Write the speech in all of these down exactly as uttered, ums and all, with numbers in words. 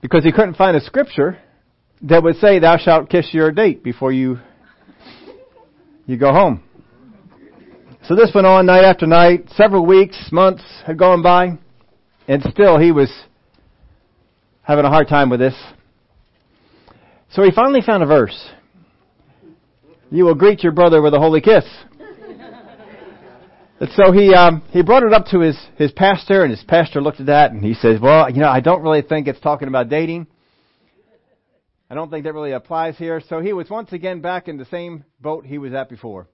because he couldn't find a scripture that would say, thou shalt kiss your date before you you go home. So this went on night after night. Several weeks, months had gone by, and still he was having a hard time with this. So he finally found a verse. You will greet your brother with a holy kiss. And so he um, he brought it up to his, his pastor, and his pastor looked at that, and he says, well, you know, I don't really think it's talking about dating. I don't think that really applies here. So he was once again back in the same boat he was at before.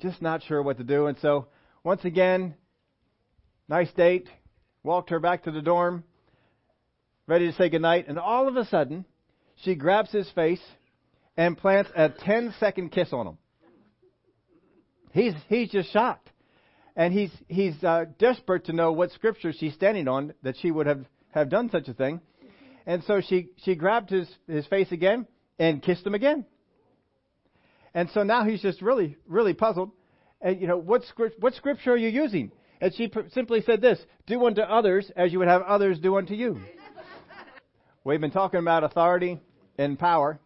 Just not sure what to do. And so once again, nice date, walked her back to the dorm, ready to say goodnight. And all of a sudden, she grabs his face and plants a ten-second kiss on him. He's he's just shocked. And he's he's uh, desperate to know what scripture she's standing on that she would have, have done such a thing. And so she, she grabbed his, his face again and kissed him again. And so now he's just really, really puzzled. And, you know, what, script, what scripture are you using? And she pr- simply said this, do unto others as you would have others do unto you. We've been talking about authority and power.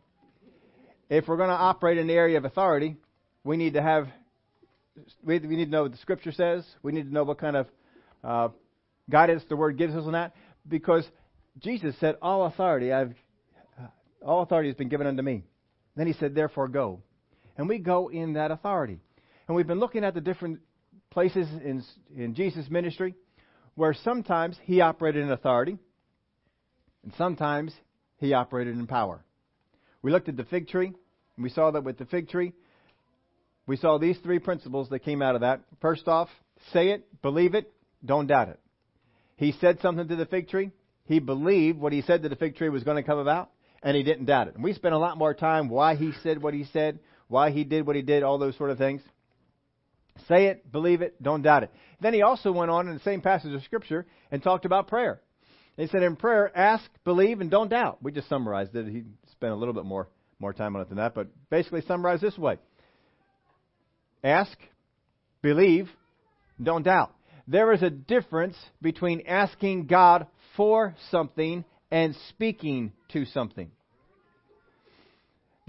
If we're going to operate in the area of authority, we need to have... We need to know what the Scripture says. We need to know what kind of uh, guidance the Word gives us on that, because Jesus said, "All authority I've, all authority has been given unto me." Then He said, "Therefore go," and we go in that authority. And we've been looking at the different places in in Jesus' ministry where sometimes He operated in authority, and sometimes He operated in power. We looked at the fig tree, and we saw that with the fig tree. We saw these three principles that came out of that. First off, say it, believe it, don't doubt it. He said something to the fig tree. He believed what he said to the fig tree was going to come about, and he didn't doubt it. And we spent a lot more time why he said what he said, why he did what he did, all those sort of things. Say it, believe it, don't doubt it. Then he also went on in the same passage of Scripture and talked about prayer. He said in prayer, ask, believe, and don't doubt. We just summarized it. He spent a little bit more, more time on it than that, but basically summarized this way. Ask, believe, don't doubt. There is a difference between asking God for something and speaking to something.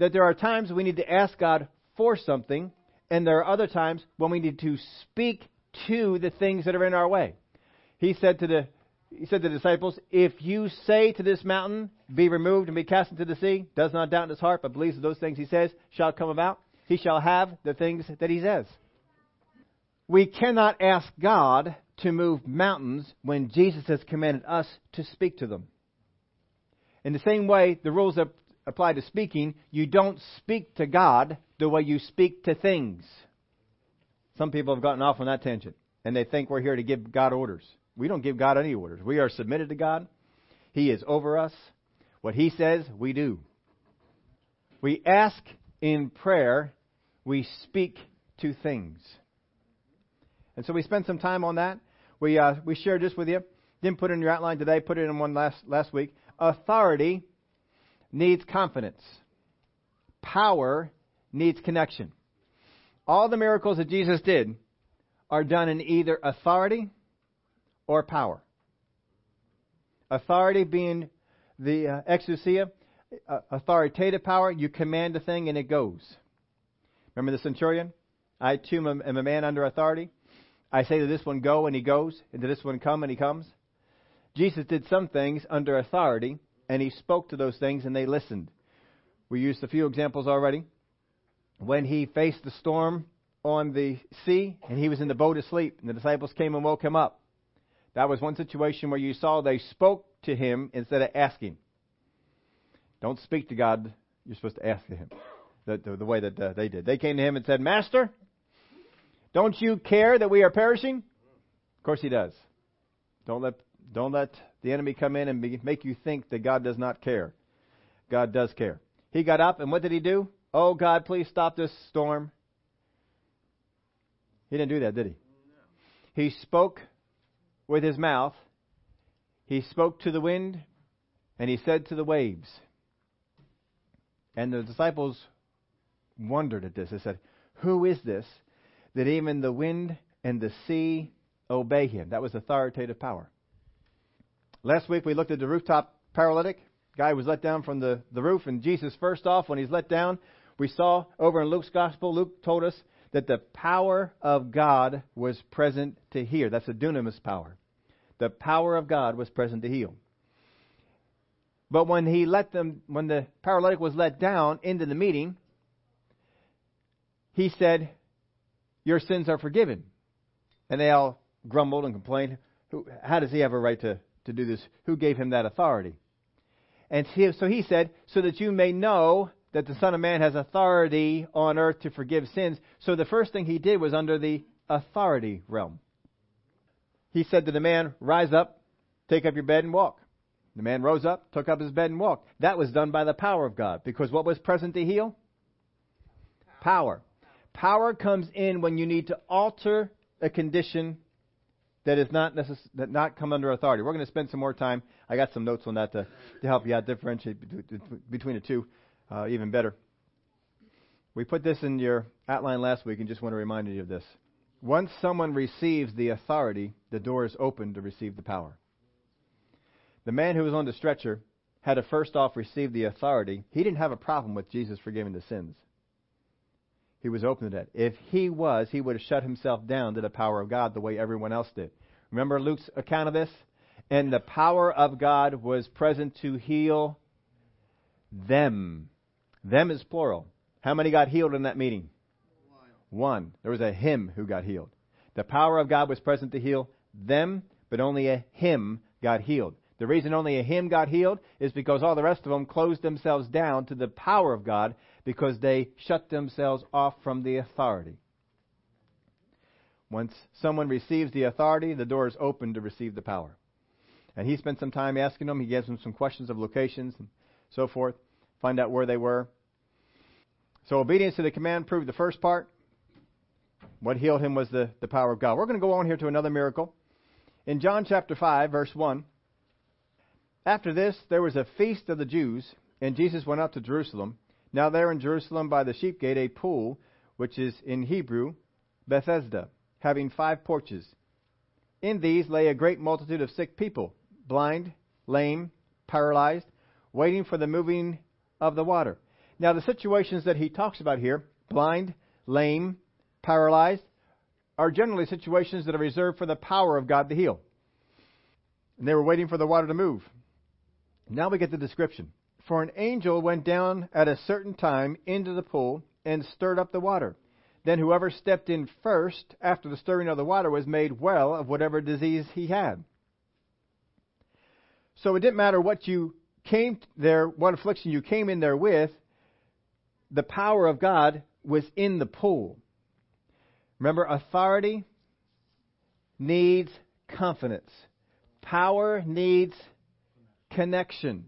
That there are times we need to ask God for something, and there are other times when we need to speak to the things that are in our way. He said to the he said to the disciples, if you say to this mountain, be removed and be cast into the sea, does not doubt in his heart, but believes that those things he says shall come about, he shall have the things that he says. We cannot ask God to move mountains when Jesus has commanded us to speak to them. In the same way, the rules that apply to speaking, you don't speak to God the way you speak to things. Some people have gotten off on that tangent, and they think we're here to give God orders. We don't give God any orders. We are submitted to God. He is over us. What He says, we do. We ask in prayer, we speak to things. And so we spent some time on that. We uh, we shared this with you. Didn't put it in your outline today. Put it in one last, last week. Authority needs confidence. Power needs connection. All the miracles that Jesus did are done in either authority or power. Authority being the uh, exousia. Uh, authoritative power, you command a thing and it goes. Remember the centurion? I too am, am a man under authority. I say to this one, go, and he goes. And to this one, come, and he comes. Jesus did some things under authority, and he spoke to those things, and they listened. We used a few examples already. When he faced the storm on the sea, and he was in the boat asleep, and the disciples came and woke him up. That was one situation where you saw they spoke to him instead of asking. Don't speak to God. You're supposed to ask Him the, the, the way that uh, they did. They came to Him and said, Master, don't you care that we are perishing? Of course He does. Don't let don't let the enemy come in and be, make you think that God does not care. God does care. He got up, and what did He do? Oh, God, please stop this storm. He didn't do that, did He? He spoke with His mouth. He spoke to the wind, and He said to the waves. And the disciples wondered at this. They said, who is this that even the wind and the sea obey him? That was authoritative power. Last week we looked at the rooftop paralytic. guy was let down from the, the roof. And Jesus, first off, when he's let down, we saw over in Luke's gospel, Luke told us that the power of God was present to heal. That's a dunamis power. The power of God was present to heal. But when he let them, when the paralytic was let down into the meeting, he said, "Your sins are forgiven." And they all grumbled and complained. Who, how does he have a right to, to do this? Who gave him that authority? And so he said, so that you may know that the Son of Man has authority on earth to forgive sins. So the first thing he did was under the authority realm. He said to the man, "Rise up, take up your bed and walk." The man rose up, took up his bed and walked. That was done by the power of God. Because what was present to heal? Power. Power comes in when you need to alter a condition that is not necess- that not come under authority. We're going to spend some more time. I got some notes on that to, to help you out, differentiate between the two uh, even better. We put this in your outline last week and just want to remind you of this. Once someone receives the authority, the door is open to receive the power. The man who was on the stretcher had to first off receive the authority. He didn't have a problem with Jesus forgiving the sins. He was open to that. If he was, he would have shut himself down to the power of God the way everyone else did. Remember Luke's account of this? And the power of God was present to heal them. Them is plural. How many got healed in that meeting? One. There was a him who got healed. The power of God was present to heal them, but only a him got healed. The reason only a him got healed is because all the rest of them closed themselves down to the power of God because they shut themselves off from the authority. Once someone receives the authority, the door is open to receive the power. And he spent some time asking them. He gives them some questions of locations and so forth, find out where they were. So obedience to the command proved the first part. What healed him was the, the power of God. We're going to go on here to another miracle. In John chapter five, verse one, after this, there was a feast of the Jews, and Jesus went up to Jerusalem. Now there in Jerusalem by the sheep gate a pool, which is in Hebrew, Bethesda, having five porches. In these lay a great multitude of sick people, blind, lame, paralyzed, waiting for the moving of the water. Now the situations that he talks about here, blind, lame, paralyzed, are generally situations that are reserved for the power of God to heal. And they were waiting for the water to move. Now we get the description. For an angel went down at a certain time into the pool and stirred up the water. Then whoever stepped in first after the stirring of the water was made well of whatever disease he had. So it didn't matter what you came there, what affliction you came in there with. The power of God was in the pool. Remember, authority needs confidence. Power needs connection.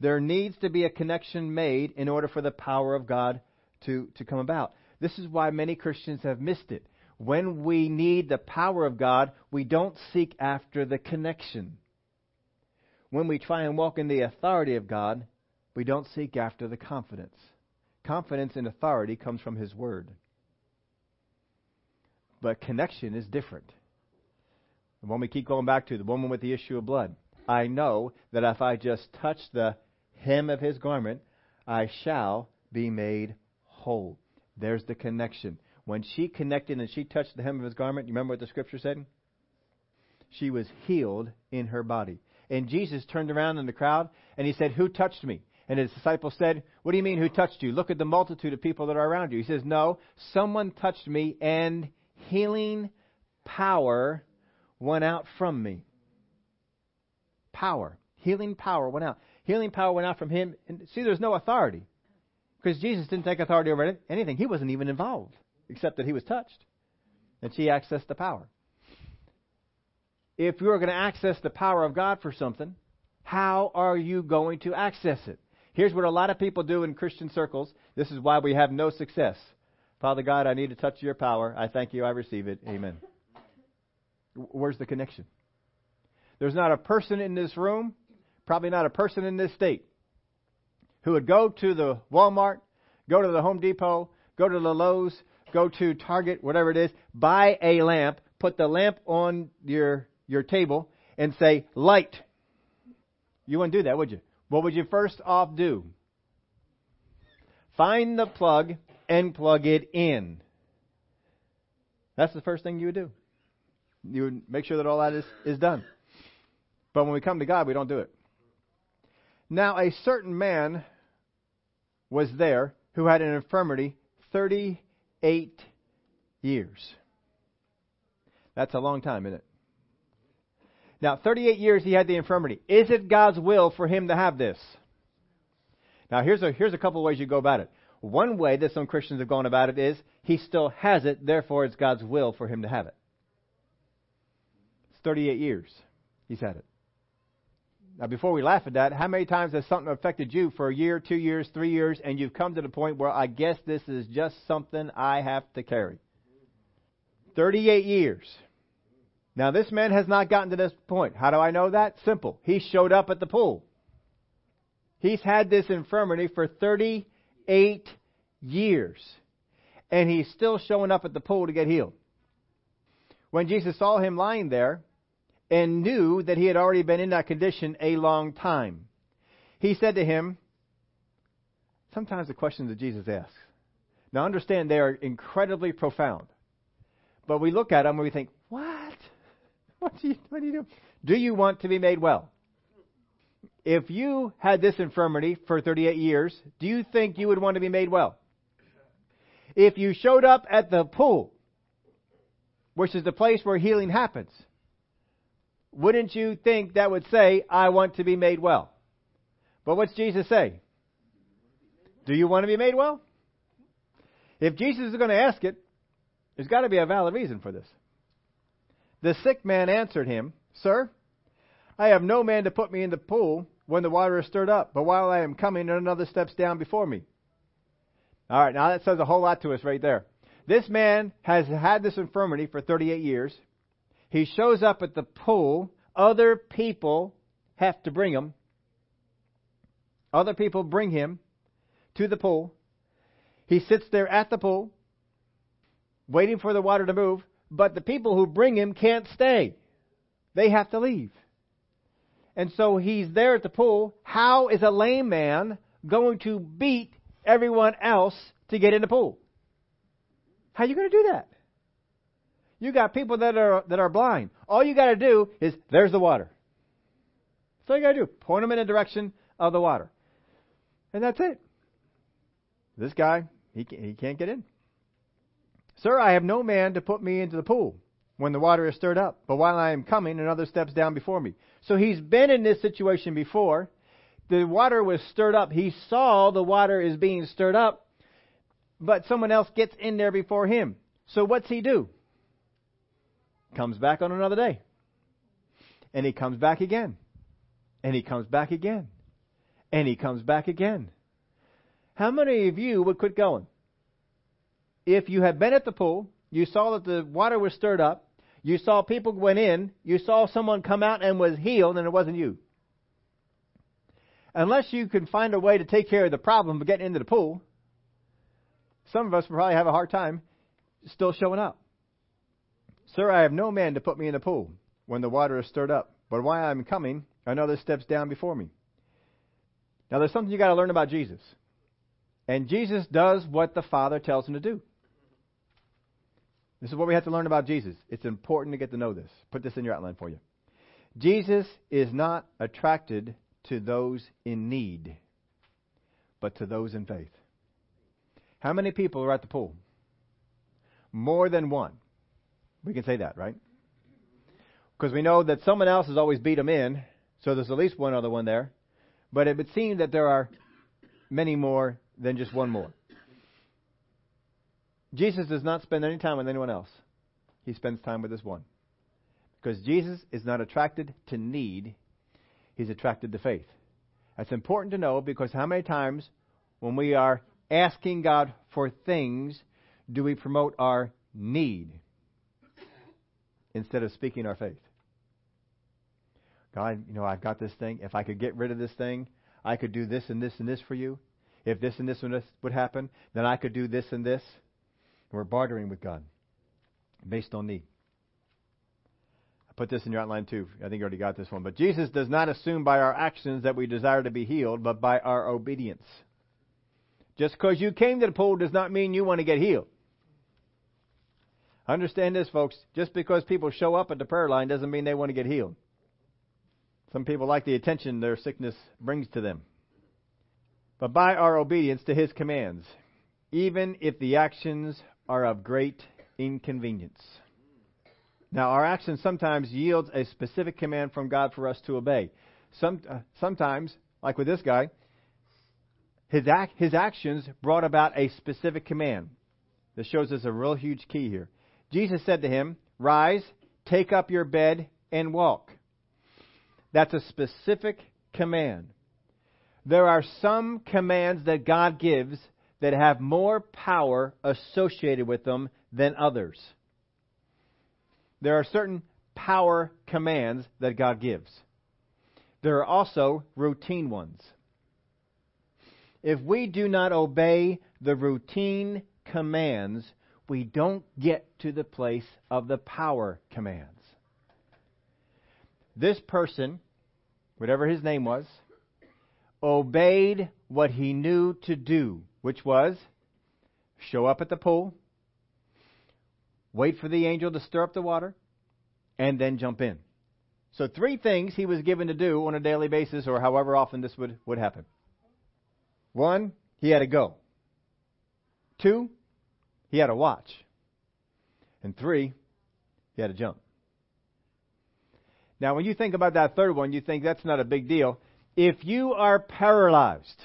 There needs to be a connection made in order for the power of God to, to come about. This is why many Christians have missed it. When we need the power of God, we don't seek after the connection. When we try and walk in the authority of God, we don't seek after the confidence. Confidence in authority comes from His Word. But connection is different. The one we keep going back to, the woman with the issue of blood. I know that if I just touch the hem of His garment, I shall be made whole. There's the connection. When she connected and she touched the hem of His garment, you remember what the Scripture said? She was healed in her body. And Jesus turned around in the crowd and He said, "Who touched me?" And His disciples said, "What do you mean, who touched you? Look at the multitude of people that are around you." He says, "No, someone touched me and healing power went out from me." Power. Healing power went out. Healing power went out from Him. And see, there's no authority. Because Jesus didn't take authority over anything. He wasn't even involved, except that He was touched. And she accessed the power. If you are going to access the power of God for something, how are you going to access it? Here's what a lot of people do in Christian circles. This is why we have no success. "Father God, I need to touch Your power. I thank You. I receive it. Amen." Where's the connection? There's not a person in this room, probably not a person in this state, who would go to the Walmart, go to the Home Depot, go to the Lowe's, go to Target, whatever it is, buy a lamp, put the lamp on your your table, and say, "Light." You wouldn't do that, would you? what would you first off do? Find the plug and plug it in. That's the first thing you would do. You would make sure that all that is, is done. But when we come to God, we don't do it. Now, a certain man was there who had an infirmity thirty-eight years. That's a long time, isn't it? Now, thirty-eight years he had the infirmity. Is it God's will for him to have this? Now, here's a, here's a couple ways you go about it. One way that some Christians have gone about it is he still has it, therefore it's God's will for him to have it. It's thirty-eight years he's had it. Now, before we laugh at that, how many times has something affected you for a year, two years, three years, and you've come to the point where I guess this is just something I have to carry? thirty-eight years. Now, this man has not gotten to this point. How do I know that? Simple. He showed up at the pool. He's had this infirmity for thirty-eight years. And he's still showing up at the pool to get healed. When Jesus saw him lying there and knew that he had already been in that condition a long time, he said to him, sometimes the questions that Jesus asks, now understand they are incredibly profound. But we look at them and we think, what? What do you, what do you do? Do you want to be made well? If you had this infirmity for thirty-eight years, do you think you would want to be made well? If you showed up at the pool, which is the place where healing happens, wouldn't you think that would say, I want to be made well? But what's Jesus say? Do you want to be made well? If Jesus is going to ask it, there's got to be a valid reason for this. The sick man answered him, Sir, I have no man to put me in the pool when the water is stirred up, but while I am coming, another steps down before me. All right, now that says a whole lot to us right there. This man has had this infirmity for thirty-eight years. He shows up at the pool. Other people have to bring him. Other people bring him to the pool. He sits there at the pool, waiting for the water to move. But the people who bring him can't stay. They have to leave. And so he's there at the pool. How is a lame man going to beat everyone else to get in the pool? How are you going to do that? You got people that are that are blind. All you got to do is, there's the water. That's all you got to do. Point them in the direction of the water. And that's it. This guy, he he can't get in. Sir, I have no man to put me into the pool when the water is stirred up, but while I am coming, another steps down before me. So he's been in this situation before. The water was stirred up. He saw the water is being stirred up, but someone else gets in there before him. So what's he do? Comes back on another day. And he comes back again. And he comes back again. And he comes back again. How many of you would quit going? If you had been at the pool, you saw that the water was stirred up, you saw people went in, you saw someone come out and was healed, and it wasn't you. Unless you can find a way to take care of the problem of getting into the pool, some of us probably have a hard time still showing up. Sir, I have no man to put me in the pool when the water is stirred up, but while I'm coming, another steps down before me. Now, there's something you got to learn about Jesus. And Jesus does what the Father tells him to do. This is what we have to learn about Jesus. It's important to get to know this. Put this in your outline for you. Jesus is not attracted to those in need, but to those in faith. How many people are at the pool? More than one. We can say that, right? Because we know that someone else has always beat them in, so there's at least one other one there. But it would seem that there are many more than just one more. Jesus does not spend any time with anyone else. He spends time with this one. Because Jesus is not attracted to need. He's attracted to faith. That's important to know, because how many times when we are asking God for things, do we promote our need instead of speaking our faith? God, you know, I've got this thing. If I could get rid of this thing, I could do this and this and this for you. If this and this and this would happen, then I could do this and this. We're bartering with God based on need. Put this in your outline too. I think you already got this one. But Jesus does not assume by our actions that we desire to be healed, but by our obedience. Just because you came to the pool does not mean you want to get healed. Understand this, folks. Just because people show up at the prayer line doesn't mean they want to get healed. Some people like the attention their sickness brings to them. But by our obedience to His commands, even if the actions are of great inconvenience. Now, our action sometimes yields a specific command from God for us to obey. Some, uh, sometimes, like with this guy, his, act, his actions brought about a specific command. This shows us a real huge key here. Jesus said to him, "Rise, take up your bed, and walk." That's a specific command. There are some commands that God gives that have more power associated with them than others. There are certain power commands that God gives. There are also routine ones. If we do not obey the routine commands, we don't get to the place of the power commands. This person, whatever his name was, obeyed what he knew to do, which was show up at the pool, wait for the angel to stir up the water, and then jump in. So three things he was given to do on a daily basis, or however often this would, would happen. One, he had to go. Two, he had to watch. And three, he had to jump. Now, when you think about that third one, you think that's not a big deal. If you are paralyzed,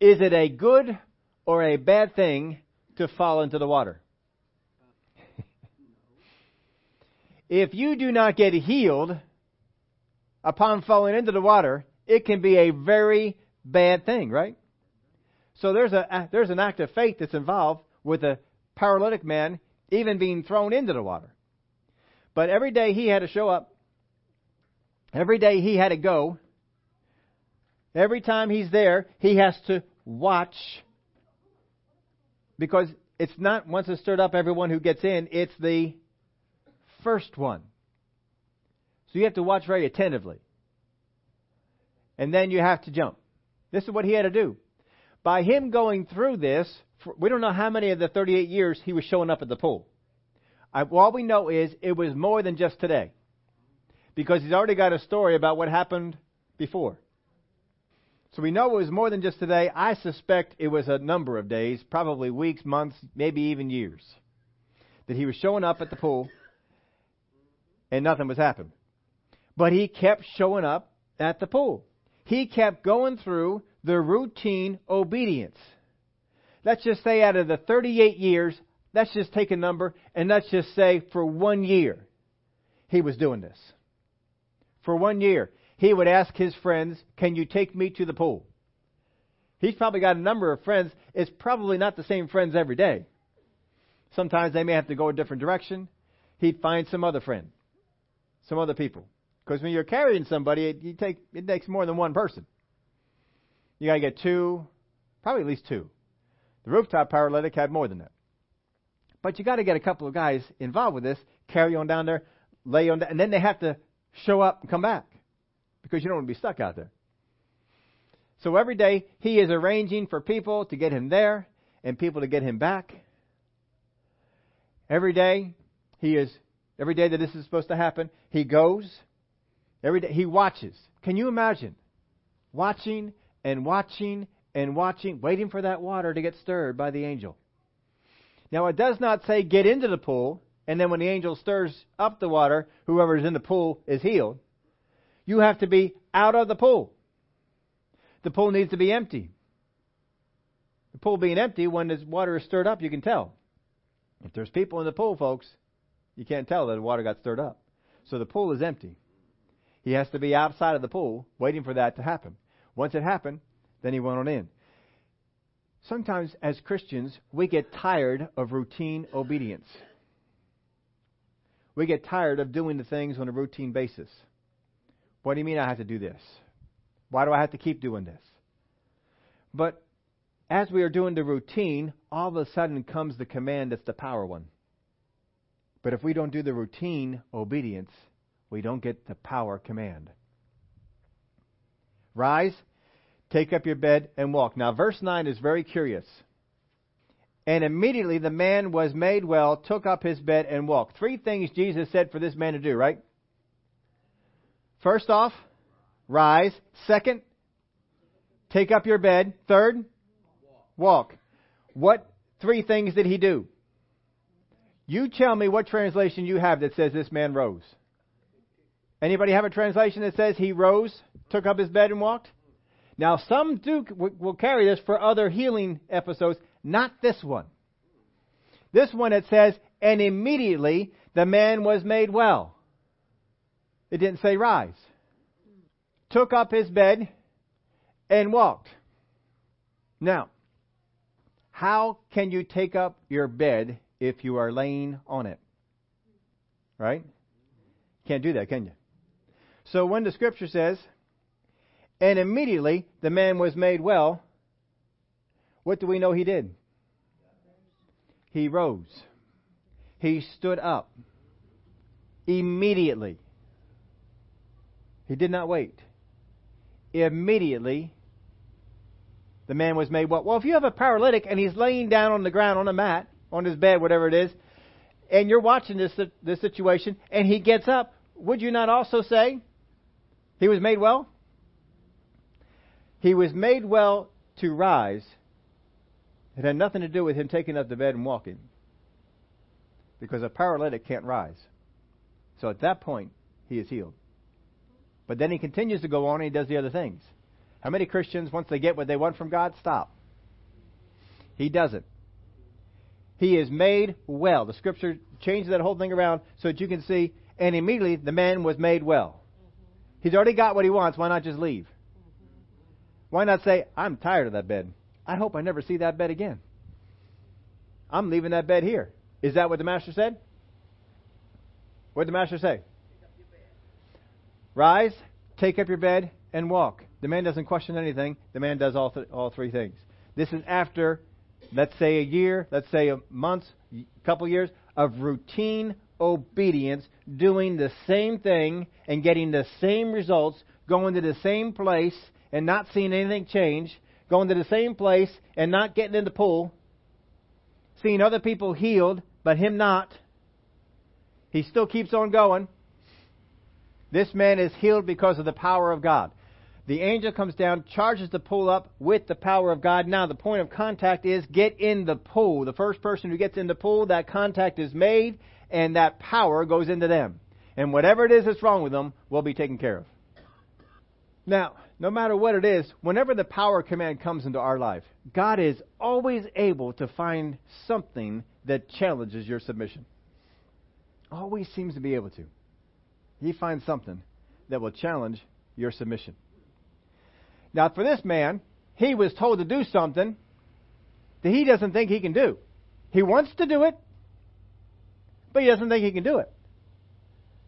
is it a good or a bad thing to fall into the water? If you do not get healed upon falling into the water, it can be a very bad thing, right? So there's a there's an act of faith that's involved with a paralytic man even being thrown into the water. But every day he had to show up. Every day he had to go. Every time he's there, he has to watch. Because it's not once it's stirred up everyone who gets in, it's the first one. So you have to watch very attentively. And then you have to jump. This is what he had to do. By him going through this, we don't know how many of the thirty-eight years he was showing up at the pool. All we know is it was more than just today. Because he's already got a story about what happened before. So we know it was more than just today. I suspect it was a number of days, probably weeks, months, maybe even years, that he was showing up at the pool and nothing was happening. But he kept showing up at the pool. He kept going through the routine obedience. Let's just say out of the thirty-eight years, let's just take a number and let's just say for one year he was doing this. For one year, he would ask his friends, "Can you take me to the pool?" He's probably got a number of friends. It's probably not the same friends every day. Sometimes they may have to go a different direction. He'd find some other friend, some other people. Because when you're carrying somebody, it, you take, it takes more than one person. You got to get two, probably at least two. The rooftop paralytic had more than that. But you got to get a couple of guys involved with this, carry on down there, lay on down, and then they have to show up and come back because you don't want to be stuck out there. So every day he is arranging for people to get him there and people to get him back. Every day he is, every day that this is supposed to happen, he goes. Every day he watches. Can you imagine watching and watching and watching, waiting for that water to get stirred by the angel? Now it does not say get into the pool. And then when the angel stirs up the water, whoever is in the pool is healed. You have to be out of the pool. The pool needs to be empty. The pool being empty, when the water is stirred up, you can tell. If there's people in the pool, folks, you can't tell that the water got stirred up. So the pool is empty. He has to be outside of the pool, waiting for that to happen. Once it happened, then he went on in. Sometimes as Christians, we get tired of routine obedience. We get tired of doing the things on a routine basis. What do you mean I have to do this? Why do I have to keep doing this? But as we are doing the routine, all of a sudden comes the command that's the power one. But if we don't do the routine obedience, we don't get the power command. Rise, take up your bed, and walk. Now, verse nine is very curious. And immediately the man was made well, took up his bed, and walked. Three things Jesus said for this man to do, right? First off, rise. Second, take up your bed. Third, walk. What three things did he do? You tell me what translation you have that says this man rose. Anybody have a translation that says he rose, took up his bed, and walked? Now, some do will carry this for other healing episodes, not this one. This one, it says, and immediately the man was made well. It didn't say rise. Took up his bed and walked. Now, how can you take up your bed if you are laying on it? Right? Can't do that, can you? So when the scripture says, and immediately the man was made well, what do we know he did? He rose. He stood up. Immediately. He did not wait. Immediately, the man was made well. Well, if you have a paralytic and he's laying down on the ground, on a mat, on his bed, whatever it is, and you're watching this, this situation, and he gets up, would you not also say he was made well? He was made well to rise. It had nothing to do with him taking up the bed and walking, because a paralytic can't rise. So at that point, he is healed. But then he continues to go on and he does the other things. How many Christians, once they get what they want from God, stop? He doesn't. He is made well. The scripture changes that whole thing around so that you can see, and immediately the man was made well. He's already got what he wants. Why not just leave? Why not say, I'm tired of that bed. I hope I never see that bed again. I'm leaving that bed here. Is that what the master said? What did the master say? Rise, take up your bed, and walk. The man doesn't question anything. The man does all th- all three things. This is after, let's say a year, let's say a month, a couple years, of routine obedience, doing the same thing and getting the same results, going to the same place and not seeing anything change, going to the same place and not getting in the pool, seeing other people healed, but him not. He still keeps on going. This man is healed because of the power of God. The angel comes down, charges the pool up with the power of God. Now, the point of contact is get in the pool. The first person who gets in the pool, that contact is made, and that power goes into them. And whatever it is that's wrong with them will be taken care of. Now, no matter what it is, whenever the power command comes into our life, God is always able to find something that challenges your submission. Always seems to be able to. He finds something that will challenge your submission. Now, for this man, he was told to do something that he doesn't think he can do. He wants to do it, but he doesn't think he can do it.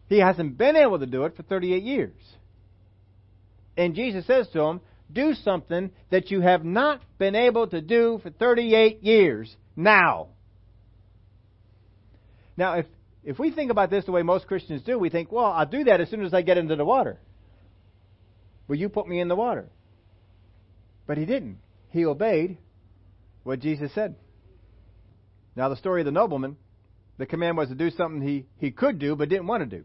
He hasn't been able to do it for thirty-eight years. And Jesus says to him, do something that you have not been able to do for thirty-eight years now. Now, if If we think about this the way most Christians do, we think, well, I'll do that as soon as I get into the water. Will you put me in the water? But he didn't. He obeyed what Jesus said. Now, the story of the nobleman, the command was to do something he, he could do but didn't want to do.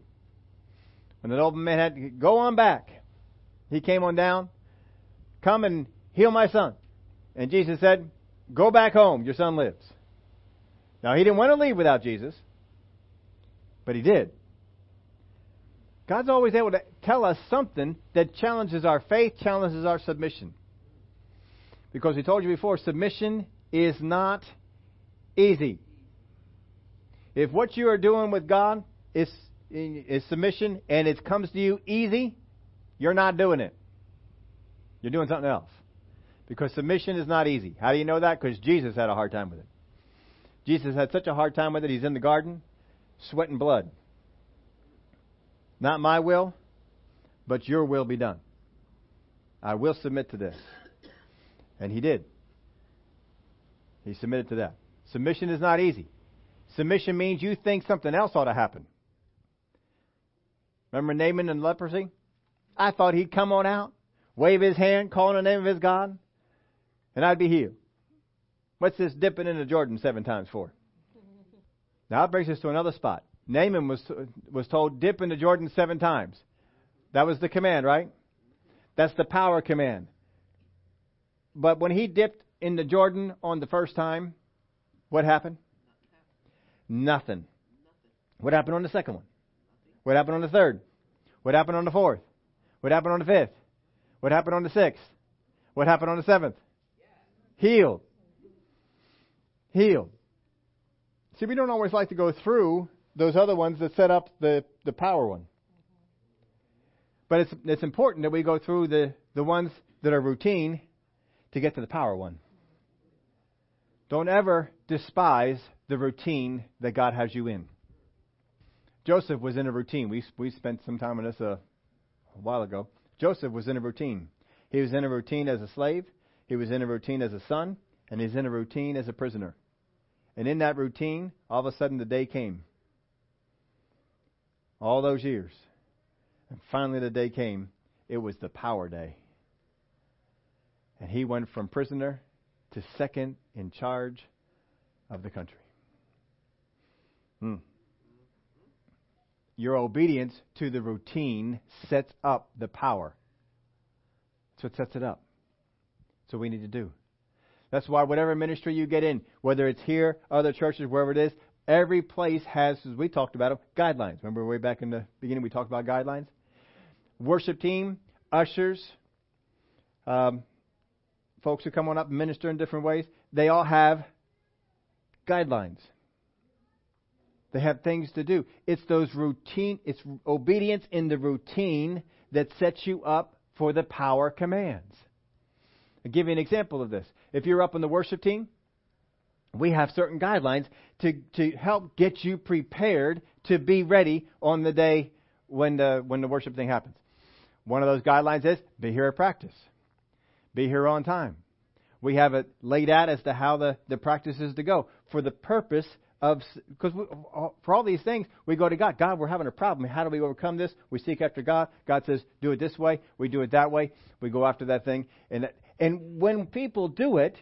When the nobleman had to go on back, he came on down, come and heal my son. And Jesus said, go back home, your son lives. Now, he didn't want to leave without Jesus. But he did. God's always able to tell us something that challenges our faith, challenges our submission. Because we told you before, submission is not easy. If what you are doing with God is, is submission and it comes to you easy, you're not doing it. You're doing something else. Because submission is not easy. How do you know that? Because Jesus had a hard time with it. Jesus had such a hard time with it, he's in the garden. Sweat and blood. Not my will, but your will be done. I will submit to this. And he did. He submitted to that. Submission is not easy. Submission means you think something else ought to happen. Remember Naaman and leprosy? I thought he'd come on out, wave his hand, call on the name of his God, and I'd be healed. What's this dipping into Jordan seven times for? Now it brings us to another spot. Naaman was was told, dip into Jordan seven times. That was the command, right? That's the power command. But when he dipped into Jordan on the first time, what happened? Nothing. What happened on the second one? What happened on the third? What happened on the fourth? What happened on the fifth? What happened on the sixth? What happened on the seventh? Healed. Healed. See, we don't always like to go through those other ones that set up the, the power one. But it's it's important that we go through the, the ones that are routine to get to the power one. Don't ever despise the routine that God has you in. Joseph was in a routine. We we spent some time on this a, a while ago. Joseph was in a routine. He was in a routine as a slave. He was in a routine as a son. And he's in a routine as a prisoner. And in that routine, all of a sudden the day came. All those years. And finally the day came. It was the power day. And he went from prisoner to second in charge of the country. Hmm. Your obedience to the routine sets up the power. That's what sets it up. That's what we need to do. That's why whatever ministry you get in, whether it's here, other churches, wherever it is, every place has, as we talked about them, guidelines. Remember way back in the beginning we talked about guidelines? Worship team, ushers, um, folks who come on up and minister in different ways, they all have guidelines. They have things to do. It's those routine, it's obedience in the routine that sets you up for the power commands. I'll give you an example of this. If you're up on the worship team, we have certain guidelines to, to help get you prepared to be ready on the day when the when the worship thing happens. One of those guidelines is be here at practice. Be here on time. We have it laid out as to how the, the practice is to go for the purpose of, because for all these things, we go to God. God, we're having a problem. How do we overcome this? We seek after God. God says, do it this way. We do it that way. We go after that thing. And that, And when people do it,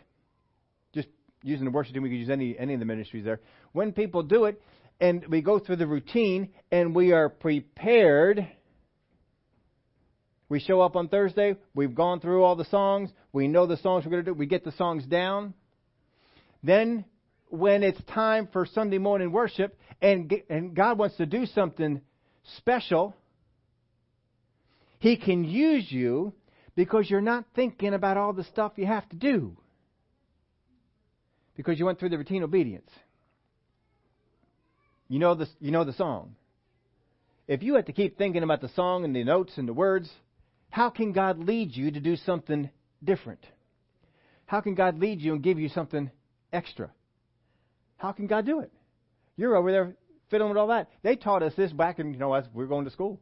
just using the worship team, we could use any, any of the ministries there. When people do it, and we go through the routine, and we are prepared, we show up on Thursday, we've gone through all the songs, we know the songs we're going to do, we get the songs down. Then when it's time for Sunday morning worship, and and God wants to do something special, He can use you, because you're not thinking about all the stuff you have to do. Because you went through the routine obedience. You know the, you know the song. If you had to keep thinking about the song and the notes and the words, how can God lead you to do something different? How can God lead you and give you something extra? How can God do it? You're over there fiddling with all that. They taught us this back in, you know, as we were going to school.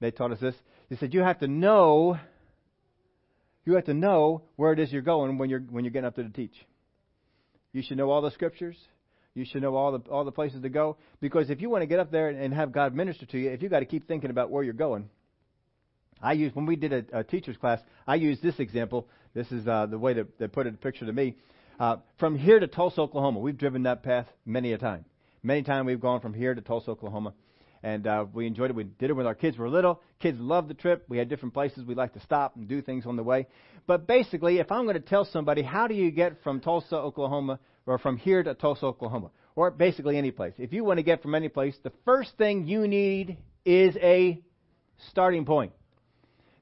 They taught us this. They said you have to know... You have to know where it is you're going when you're when you're getting up there to teach. You should know all the scriptures. You should know all the all the places to go. Because if you want to get up there and have God minister to you, if you got to keep thinking about where you're going, I used when we did a, a teacher's class, I used this example. This is uh, the way that they put it, a picture to me. Uh, from here to Tulsa, Oklahoma, we've driven that path many a time. Many times we've gone from here to Tulsa, Oklahoma. And uh, we enjoyed it. We did it when our kids were little. Kids loved the trip. We had different places we like to stop and do things on the way. But basically, if I'm going to tell somebody, how do you get from Tulsa, Oklahoma, or from here to Tulsa, Oklahoma, or basically any place? If you want to get from any place, the first thing you need is a starting point.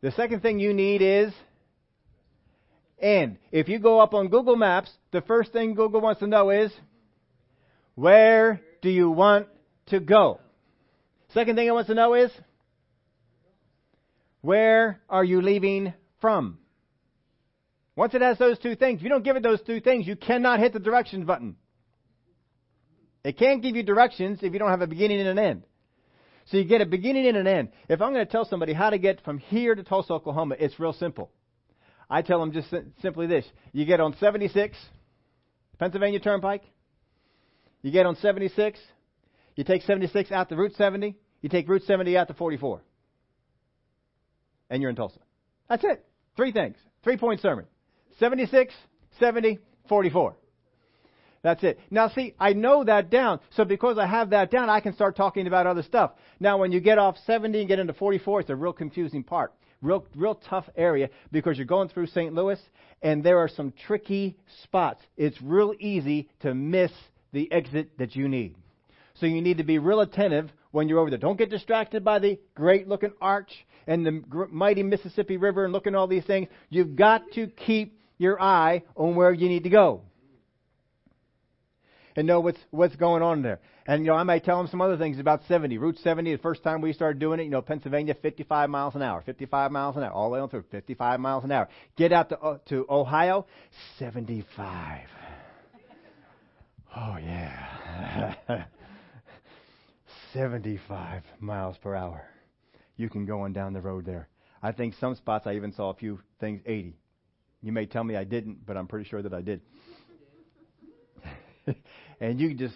The second thing you need is end. If you go up on Google Maps, the first thing Google wants to know is, where do you want to go? Second thing I want to know is, where are you leaving from? Once it has those two things, if you don't give it those two things, you cannot hit the direction button. It can't give you directions if you don't have a beginning and an end. So you get a beginning and an end. If I'm going to tell somebody how to get from here to Tulsa, Oklahoma, it's real simple. I tell them just simply this. You get on seventy-six, Pennsylvania Turnpike. You get on seventy-six. You take seventy-six out to Route seventy. You take Route seventy out to forty-four. and you're in Tulsa. That's it. Three things. Three-point sermon. seventy-six, seventy, forty-four. That's it. Now, see, I know that down. So because I have that down, I can start talking about other stuff. Now, when you get off seventy and get into forty-four, it's a real confusing part. Real, real tough area because you're going through Saint Louis and there are some tricky spots. It's real easy to miss the exit that you need. So you need to be real attentive when you're over there. Don't get distracted by the great-looking arch and the mighty Mississippi River and looking at all these things. You've got to keep your eye on where you need to go. And know what's what's going on there. And, you know, I might tell them some other things about seventy. Route seventy, the first time we started doing it, you know, Pennsylvania, fifty-five miles an hour. fifty-five miles an hour. All the way on through, fifty-five miles an hour. Get out to uh, to Ohio, seventy-five. Oh, yeah. seventy-five miles per hour. You can go on down the road there. I think some spots I even saw a few things, eighty. You may tell me I didn't, but I'm pretty sure that I did. And you can just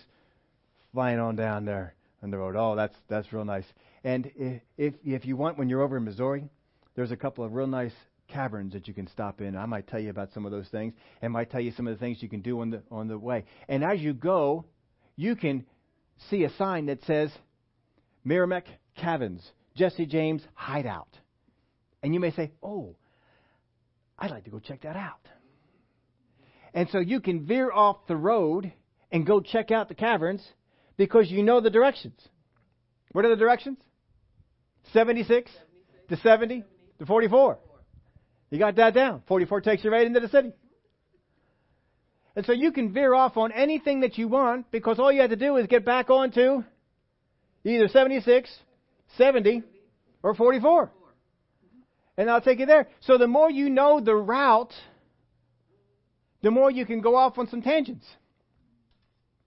flying on down there on the road. Oh, that's that's real nice. And if if you want, when you're over in Missouri, there's a couple of real nice caverns that you can stop in. I might tell you about some of those things, and might tell you some of the things you can do on the on the way. And as you go, you can see a sign that says Merrimack Caverns, Jesse James Hideout. And you may say, oh, I'd like to go check that out. And so you can veer off the road and go check out the caverns because you know the directions. What are the directions? seventy-six to seventy to forty-four. You got that down. forty-four takes you right into the city. And so you can veer off on anything that you want because all you have to do is get back onto either seventy-six, seventy, or forty-four. And I'll take you there. So the more you know the route, the more you can go off on some tangents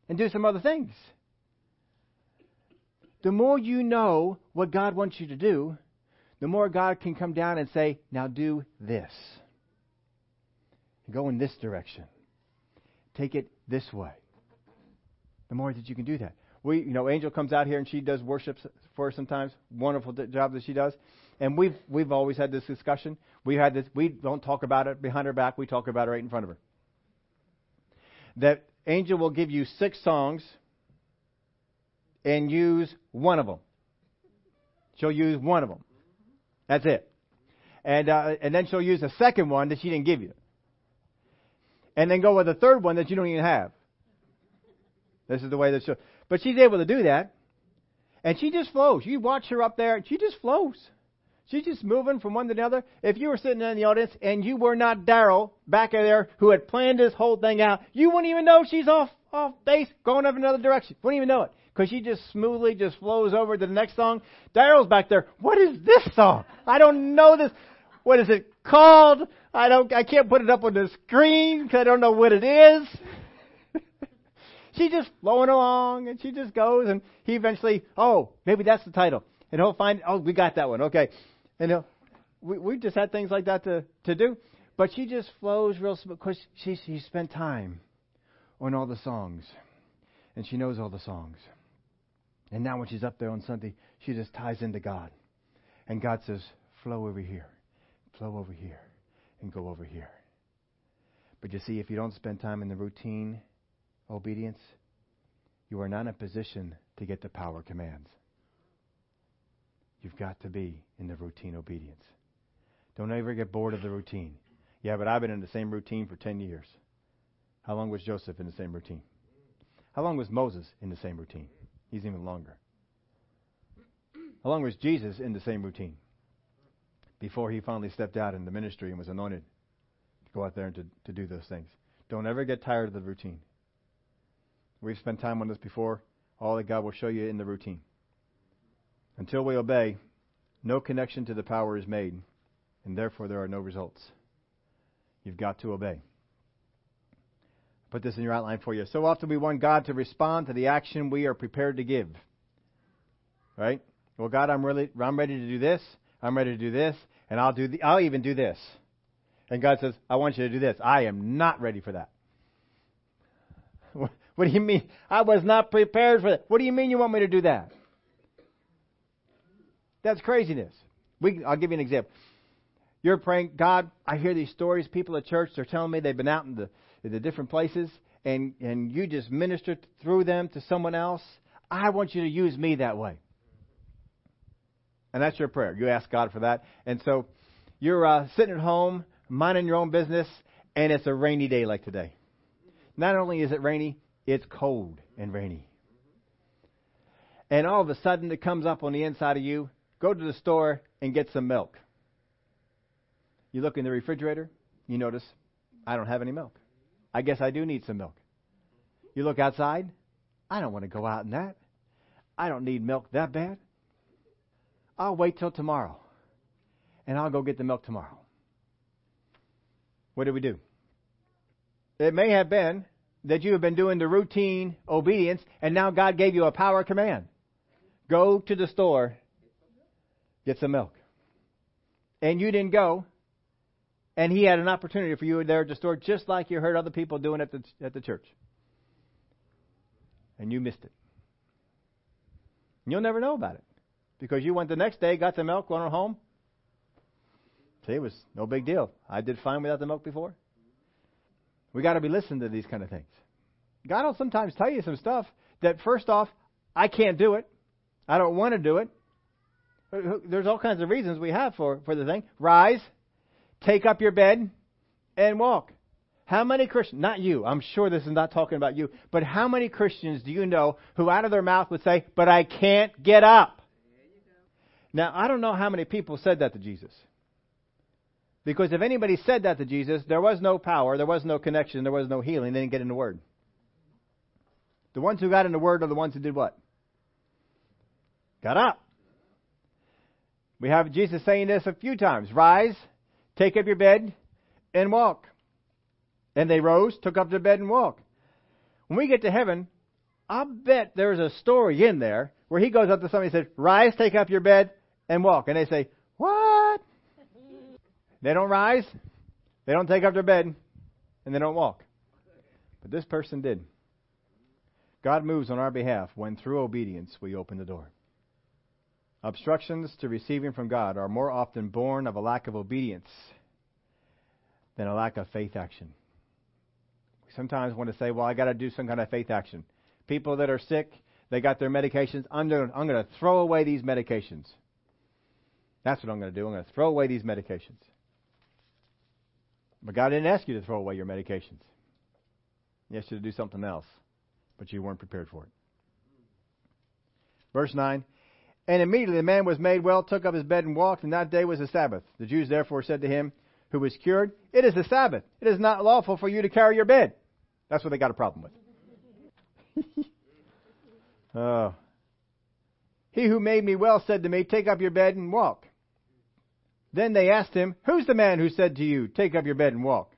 and do some other things. The more you know what God wants you to do, the more God can come down and say, now do this. Go in this direction. Take it this way. The more that you can do that. We, you know, Angel comes out here and she does worship for us sometimes. Wonderful job that she does. And we've we've always had this discussion. We had this. We don't talk about it behind her back. We talk about it right in front of her. That Angel will give you six songs and use one of them. She'll use one of them. That's it. And, uh, and then she'll use a second one that she didn't give you. And then go with a third one that you don't even have. This is the way that she'll... But she's able to do that. And she just flows. You watch her up there, and she just flows. She's just moving from one to the other. If you were sitting in the audience and you were not Daryl back there who had planned this whole thing out, you wouldn't even know she's off off base, going up another direction. Wouldn't even know it because she just smoothly just flows over to the next song. Daryl's back there. What is this song? I don't know this. What is it called? I don't. I can't put it up on the screen because I don't know what it is. She's just flowing along and she just goes and he eventually, oh, maybe that's the title. And he'll find, oh, we got that one. Okay. And we we just had things like that to, to do. But she just flows real smooth because she, she spent time on all the songs. And she knows all the songs. And now when she's up there on Sunday, she just ties into God. And God says, flow over here, flow over here, and go over here. But you see, if you don't spend time in the routine obedience, you are not in a position to get the power commands. You've got to be in the routine obedience. Don't ever get bored of the routine. Yeah, but I've been in the same routine for ten years. How long was Joseph in the same routine? How long was Moses in the same routine? He's even longer. How long was Jesus in the same routine before he finally stepped out in the ministry and was anointed to go out there and to, to do those things? Don't ever get tired of the routine. We've spent time on this before. All that God will show you in the routine. Until we obey, no connection to the power is made, and therefore there are no results. You've got to obey. Put this in your outline for you. So often we want God to respond to the action we are prepared to give. Right? Well, God, I'm really, I'm ready to do this. I'm ready to do this, and I'll do the, I'll even do this. And God says, I want you to do this. I am not ready for that. What, what do you mean? I was not prepared for that. What do you mean you want me to do that? That's craziness. We, I'll give you an example. You're praying, God, I hear these stories. People at church, they're telling me they've been out in the, in the different places, and, and you just minister through them to someone else. I want you to use me that way. And that's your prayer. You ask God for that. And so you're uh, sitting at home, minding your own business, and it's a rainy day like today. Not only is it rainy, it's cold and rainy. And all of a sudden it comes up on the inside of you. Go to the store and get some milk. You look in the refrigerator, you notice, I don't have any milk. I guess I do need some milk. You look outside, I don't want to go out in that. I don't need milk that bad. I'll wait till tomorrow, and I'll go get the milk tomorrow. What do we do? It may have been that you have been doing the routine obedience, and now God gave you a power command. Go to the store, get some milk. And you didn't go. And he had an opportunity for you there at the store, just like you heard other people doing at the at the church. And you missed it. And you'll never know about it. Because you went the next day, got the milk, went on home. See, it was no big deal. I did fine without the milk before. We got to be listening to these kind of things. God will sometimes tell you some stuff that, first off, I can't do it. I don't want to do it. There's all kinds of reasons we have for, for the thing. Rise. Take up your bed and walk. How many Christians, not you, I'm sure this is not talking about you, but how many Christians do you know who out of their mouth would say, but I can't get up? Now, I don't know how many people said that to Jesus. Because if anybody said that to Jesus, there was no power, there was no connection, there was no healing. They didn't get in the Word. The ones who got in the Word are the ones who did what? Got up. We have Jesus saying this a few times. Rise. Take up your bed and walk. And they rose, took up their bed and walked. When we get to heaven, I bet there's a story in there where he goes up to somebody and says, rise, take up your bed and walk. And they say, what? They don't rise, they don't take up their bed, and they don't walk. But this person did. God moves on our behalf when through obedience we open the door. Obstructions to receiving from God are more often born of a lack of obedience than a lack of faith action. We sometimes want to say, well, I got to do some kind of faith action. People that are sick, they got their medications. I'm going to throw away these medications. That's what I'm going to do. I'm going to throw away these medications. But God didn't ask you to throw away your medications. He asked you to do something else, but you weren't prepared for it. Verse nine. And immediately the man was made well, took up his bed and walked, and that day was the Sabbath. The Jews therefore said to him, who was cured, it is the Sabbath. It is not lawful for you to carry your bed. That's what they got a problem with. Oh. He who made me well said to me, take up your bed and walk. Then they asked him, who's the man who said to you, take up your bed and walk?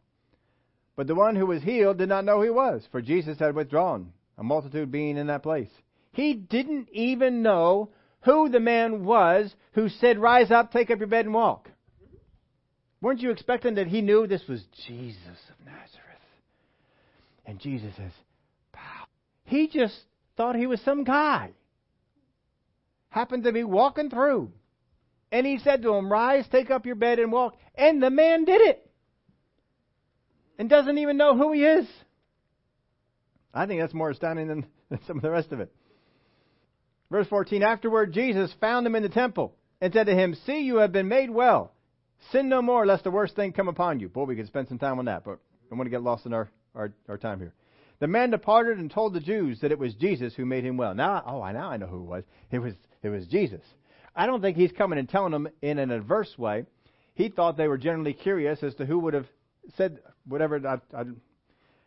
But the one who was healed did not know who he was, for Jesus had withdrawn, a multitude being in that place. He didn't even know who the man was who said, rise up, take up your bed and walk. Weren't you expecting that he knew this was Jesus of Nazareth? And Jesus says, pow. He just thought he was some guy. Happened to be walking through. And he said to him, rise, take up your bed and walk. And the man did it. And doesn't even know who he is. I think that's more astounding than, than some of the rest of it. Verse fourteen, afterward Jesus found him in the temple and said to him, see, you have been made well. Sin no more, lest the worst thing come upon you. Boy, we could spend some time on that, but I'm going to get lost in our, our, our time here. The man departed and told the Jews that it was Jesus who made him well. Now, oh, now I know who it was. It was, it was Jesus. I don't think he's coming and telling them in an adverse way. He thought they were generally curious as to who would have said whatever. I, I,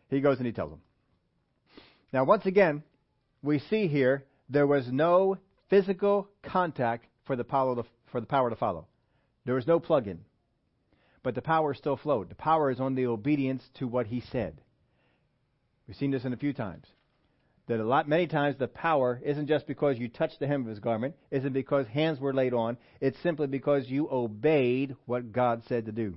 he goes and he tells them. Now, once again, we see here, there was no physical contact for the power to, for the power to follow. There was no plug-in. But the power still flowed. The power is on the obedience to what he said. We've seen this in a few times. That a lot, many times the power isn't just because you touched the hem of his garment. Isn't because hands were laid on. It's simply because you obeyed what God said to do.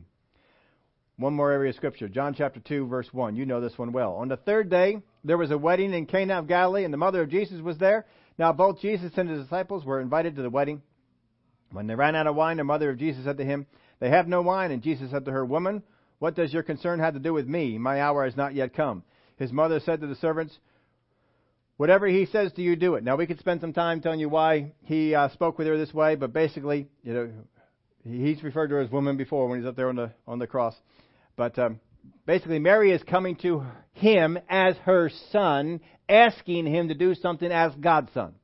One more area of Scripture. John chapter two, verse one. You know this one well. On the third day, there was a wedding in Cana of Galilee, and the mother of Jesus was there. Now both Jesus and his disciples were invited to the wedding. When they ran out of wine, the mother of Jesus said to him, They have no wine. And Jesus said to her, Woman, what does your concern have to do with me? My hour has not yet come. His mother said to the servants, Whatever he says to you, do it. Now, we could spend some time telling you why he uh, spoke with her this way, but basically, you know, he's referred to her as woman before when he's up there on the on the cross. But um, basically, Mary is coming to him as her son, asking him to do something as God's son.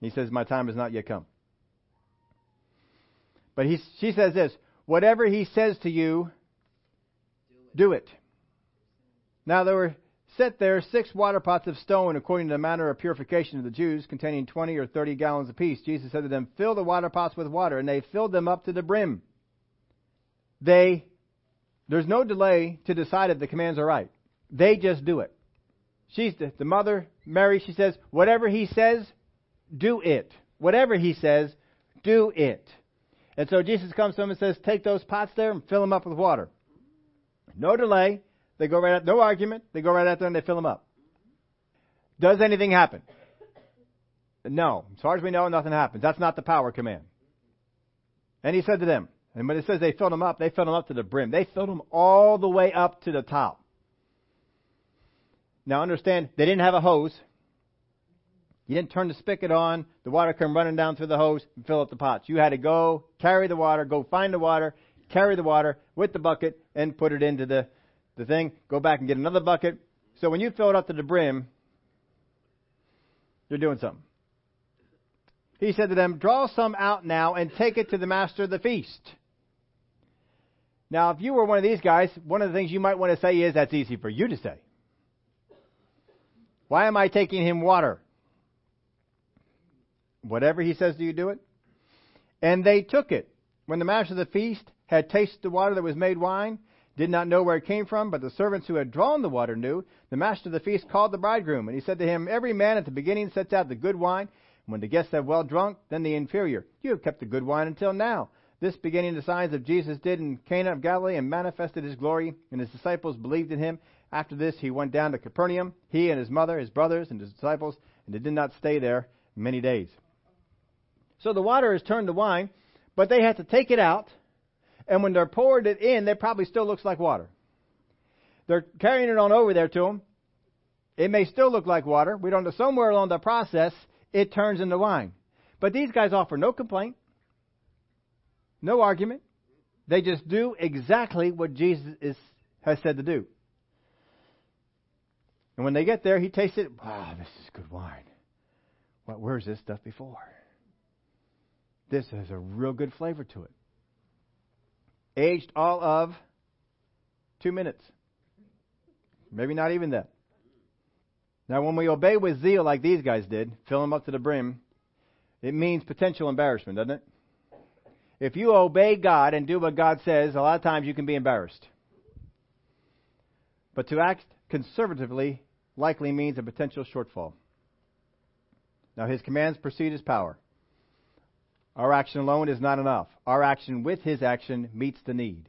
He says, My time has not yet come. But he, she says this, Whatever he says to you, do it. Now, there were set there six water pots of stone, according to the manner of purification of the Jews, containing twenty or thirty gallons apiece. Jesus said to them, Fill the water pots with water, and they filled them up to the brim. They, there's no delay to decide if the commands are right. They just do it. She's the, the mother, Mary, she says, Whatever he says, do it. Whatever he says, do it. And so Jesus comes to him and says, Take those pots there and fill them up with water. No delay. They go right out, no argument. They go right out there and they fill them up. Does anything happen? No. As far as we know, nothing happens. That's not the power command. And he said to them, and when it says they filled them up, they filled them up to the brim. They filled them all the way up to the top. Now understand, they didn't have a hose. You didn't turn the spigot on, the water come running down through the hose and fill up the pots. You had to go carry the water, go find the water, carry the water with the bucket and put it into the, the thing, go back and get another bucket. So when you fill it up to the brim, you're doing something. He said to them, Draw some out now and take it to the master of the feast. Now, if you were one of these guys, one of the things you might want to say is, That's easy for you to say. Why am I taking him water? Whatever he says, do you do it? And they took it. When the master of the feast had tasted the water that was made wine, did not know where it came from, but the servants who had drawn the water knew. The master of the feast called the bridegroom, and he said to him, Every man at the beginning sets out the good wine, and when the guests have well drunk, then the inferior. You have kept the good wine until now. This beginning the signs of Jesus did in Cana of Galilee and manifested his glory, and his disciples believed in him. After this he went down to Capernaum, he and his mother, his brothers, and his disciples, and they did not stay there many days. So the water is turned to wine, but they have to take it out, and when they're poured it in, it probably still looks like water. They're carrying it on over there to them. It may still look like water. We don't know. Somewhere along the process, it turns into wine. But these guys offer no complaint, no argument. They just do exactly what Jesus is, has said to do. And when they get there, he tastes it. Wow, this is good wine. What, where's this stuff before? This has a real good flavor to it. Aged all of two minutes. Maybe not even that. Now, when we obey with zeal like these guys did, fill them up to the brim, it means potential embarrassment, doesn't it? If you obey God and do what God says, a lot of times you can be embarrassed. But to act conservatively likely means a potential shortfall. Now, his commands precede his power. Our action alone is not enough. Our action with his action meets the need.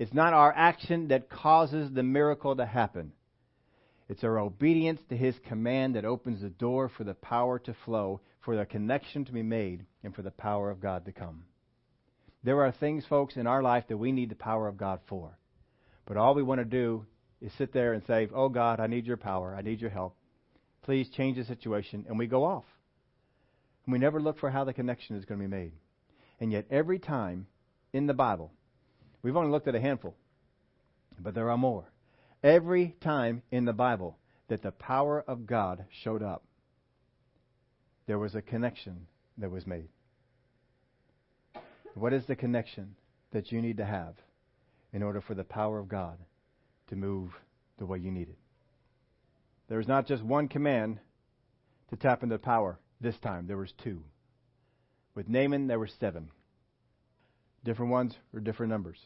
It's not our action that causes the miracle to happen. It's our obedience to his command that opens the door for the power to flow, for the connection to be made, and for the power of God to come. There are things, folks, in our life that we need the power of God for. But all we want to do is sit there and say, Oh God, I need your power. I need your help. Please change the situation. And we go off. And we never look for how the connection is going to be made. And yet every time in the Bible, we've only looked at a handful, but there are more. Every time in the Bible that the power of God showed up, there was a connection that was made. What is the connection that you need to have in order for the power of God to move the way you need it? There is not just one command to tap into power. This time, there was two. With Naaman, there were seven. Different ones or different numbers.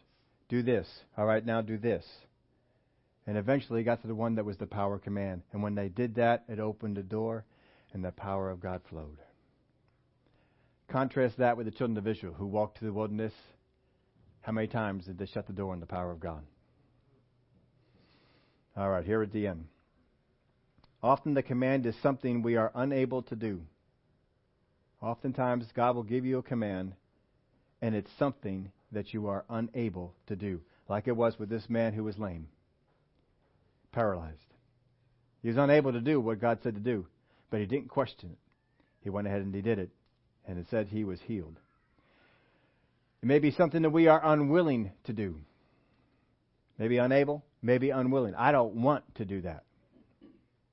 Do this. All right, now do this. And eventually got to the one that was the power command. And when they did that, it opened the door and the power of God flowed. Contrast that with the children of Israel who walked to the wilderness. How many times did they shut the door on the power of God? All right, here at the end. Often the command is something we are unable to do. Oftentimes, God will give you a command, and it's something that you are unable to do, like it was with this man who was lame, paralyzed. He was unable to do what God said to do, but he didn't question it. He went ahead and he did it, and it said he was healed. It may be something that we are unwilling to do. Maybe unable, maybe unwilling. I don't want to do that.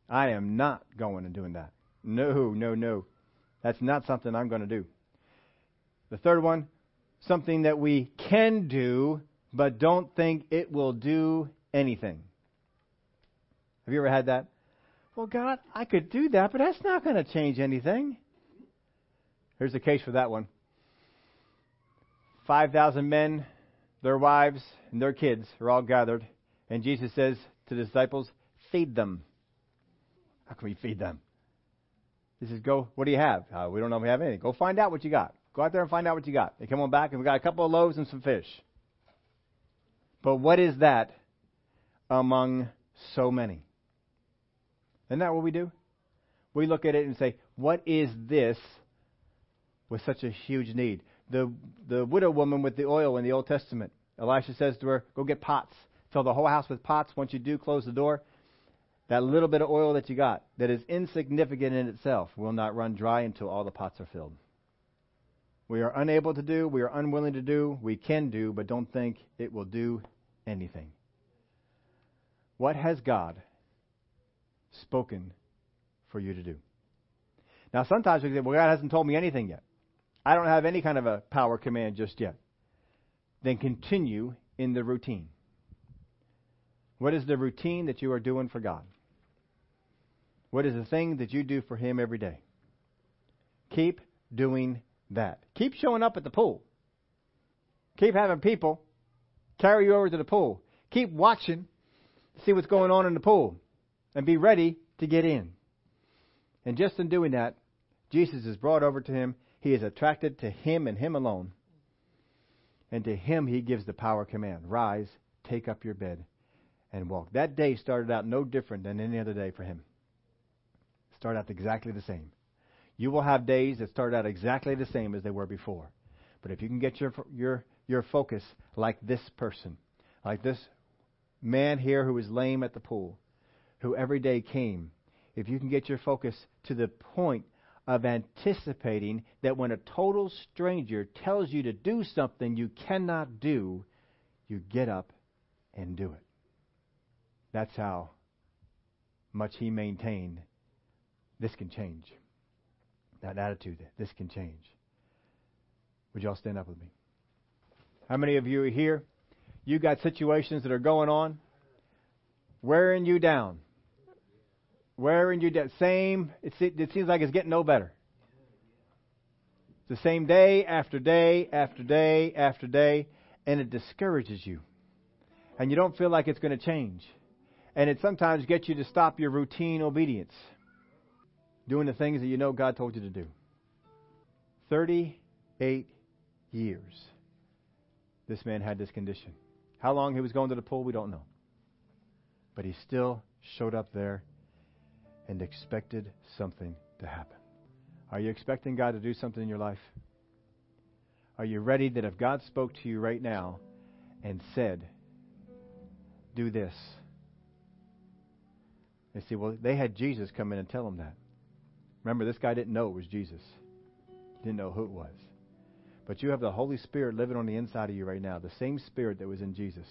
I am not going and doing that. No, no, no. That's not something I'm going to do. The third one, something that we can do, but don't think it will do anything. Have you ever had that? Well, God, I could do that, but that's not going to change anything. Here's the case for that one. five thousand men, their wives, and their kids are all gathered, and Jesus says to the disciples, feed them. How can we feed them? He says, go, what do you have? Uh, we don't know if we have anything. Go find out what you got. Go out there and find out what you got. They come on back, and we got a couple of loaves and some fish. But what is that among so many? Isn't that what we do? We look at it and say, what is this with such a huge need? The the widow woman with the oil in the Old Testament. Elisha says to her, go get pots. Fill the whole house with pots. Once you do, close the door. That little bit of oil that you got, that is insignificant in itself, will not run dry until all the pots are filled. We are unable to do, we are unwilling to do, we can do, but don't think it will do anything. What has God spoken for you to do? Now, sometimes we say, well, God hasn't told me anything yet. I don't have any kind of a power command just yet. Then continue in the routine. What is the routine that you are doing for God? What is the thing that you do for Him every day? Keep doing that. Keep showing up at the pool. Keep having people carry you over to the pool. Keep watching to see what's going on in the pool and be ready to get in. And just in doing that, Jesus is brought over to Him. He is attracted to Him and Him alone. And to Him He gives the power command. Rise, take up your bed, and walk. That day started out no different than any other day for Him. It started out exactly the same. You will have days that start out exactly the same as they were before. But if you can get your your your focus like this person, like this man here who was lame at the pool, who every day came, if you can get your focus to the point of anticipating that when a total stranger tells you to do something you cannot do, you get up and do it. That's how much He maintained this can change. That attitude, this can change. Would you all stand up with me? How many of you are here? You got situations that are going on, wearing you down. Wearing you down. Same, it, it seems like it's getting no better. It's the same day after day after day after day, and it discourages you. And you don't feel like it's going to change. And it sometimes gets you to stop your routine obedience, doing the things that you know God told you to do. thirty-eight years this man had this condition. How long he was going to the pool, we don't know. But he still showed up there and expected something to happen. Are you expecting God to do something in your life? Are you ready that if God spoke to you right now and said, do this? They say, well, they had Jesus come in and tell them that. Remember, this guy didn't know it was Jesus. He didn't know who it was. But you have the Holy Spirit living on the inside of you right now, the same Spirit that was in Jesus,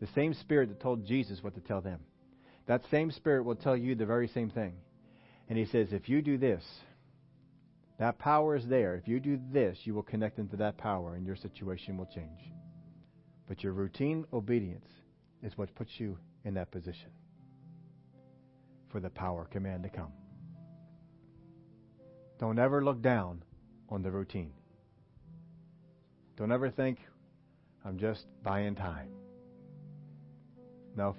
the same Spirit that told Jesus what to tell them. That same Spirit will tell you the very same thing. And He says, if you do this, that power is there. If you do this, you will connect into that power and your situation will change. But your routine obedience is what puts you in that position for the power command to come. Don't ever look down on the routine. Don't ever think, I'm just buying time. No,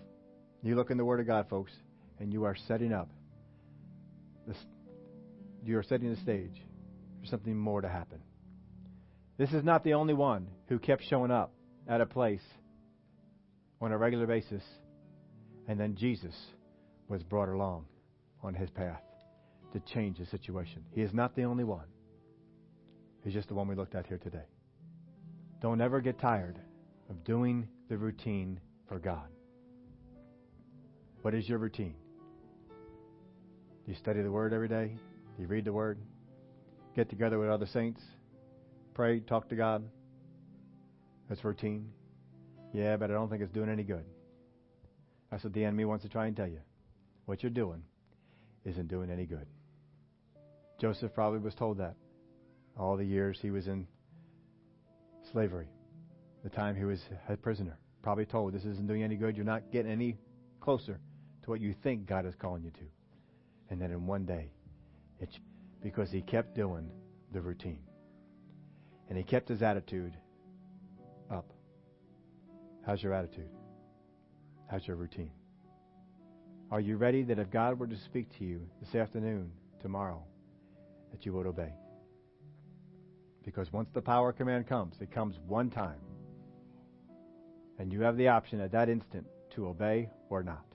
you look in the Word of God, folks, and you are setting up. This, you are setting the stage for something more to happen. This is not the only one who kept showing up at a place on a regular basis, and then Jesus was brought along on His path to change the situation. He is not the only one. He's just the one we looked at here today. Don't ever get tired of doing the routine for God. What is your routine? Do you study the Word every day? Do you read the Word? Get together with other saints? Pray, talk to God? That's routine. Yeah, but I don't think it's doing any good. That's what the enemy wants to try and tell you. What you're doing isn't doing any good. Joseph probably was told that all the years he was in slavery, the time he was a prisoner. Probably told, this isn't doing any good. You're not getting any closer to what you think God is calling you to. And then in one day, it's because he kept doing the routine. And he kept his attitude up. How's your attitude? How's your routine? Are you ready that if God were to speak to you this afternoon, tomorrow, that you would obey? Because once the power command comes, it comes one time. And you have the option at that instant to obey or not.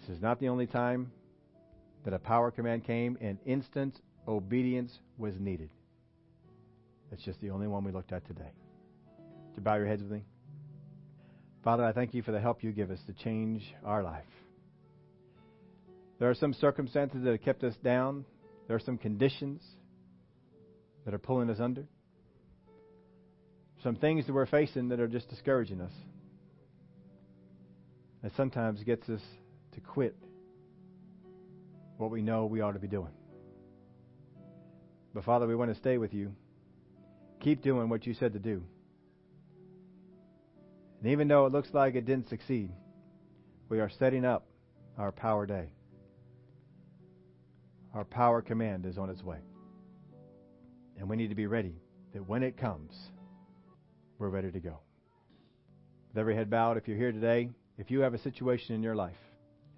This is not the only time that a power command came and instant obedience was needed. That's just the only one we looked at today. Would you bow your heads with me? Father, I thank you for the help you give us to change our life. There are some circumstances that have kept us down. There are some conditions that are pulling us under. Some things that we're facing that are just discouraging us. That sometimes gets us to quit what we know we ought to be doing. But Father, we want to stay with you. Keep doing what you said to do. And even though it looks like it didn't succeed, we are setting up our power day. Our power command is on its way. And we need to be ready that when it comes, we're ready to go. With every head bowed, if you're here today, if you have a situation in your life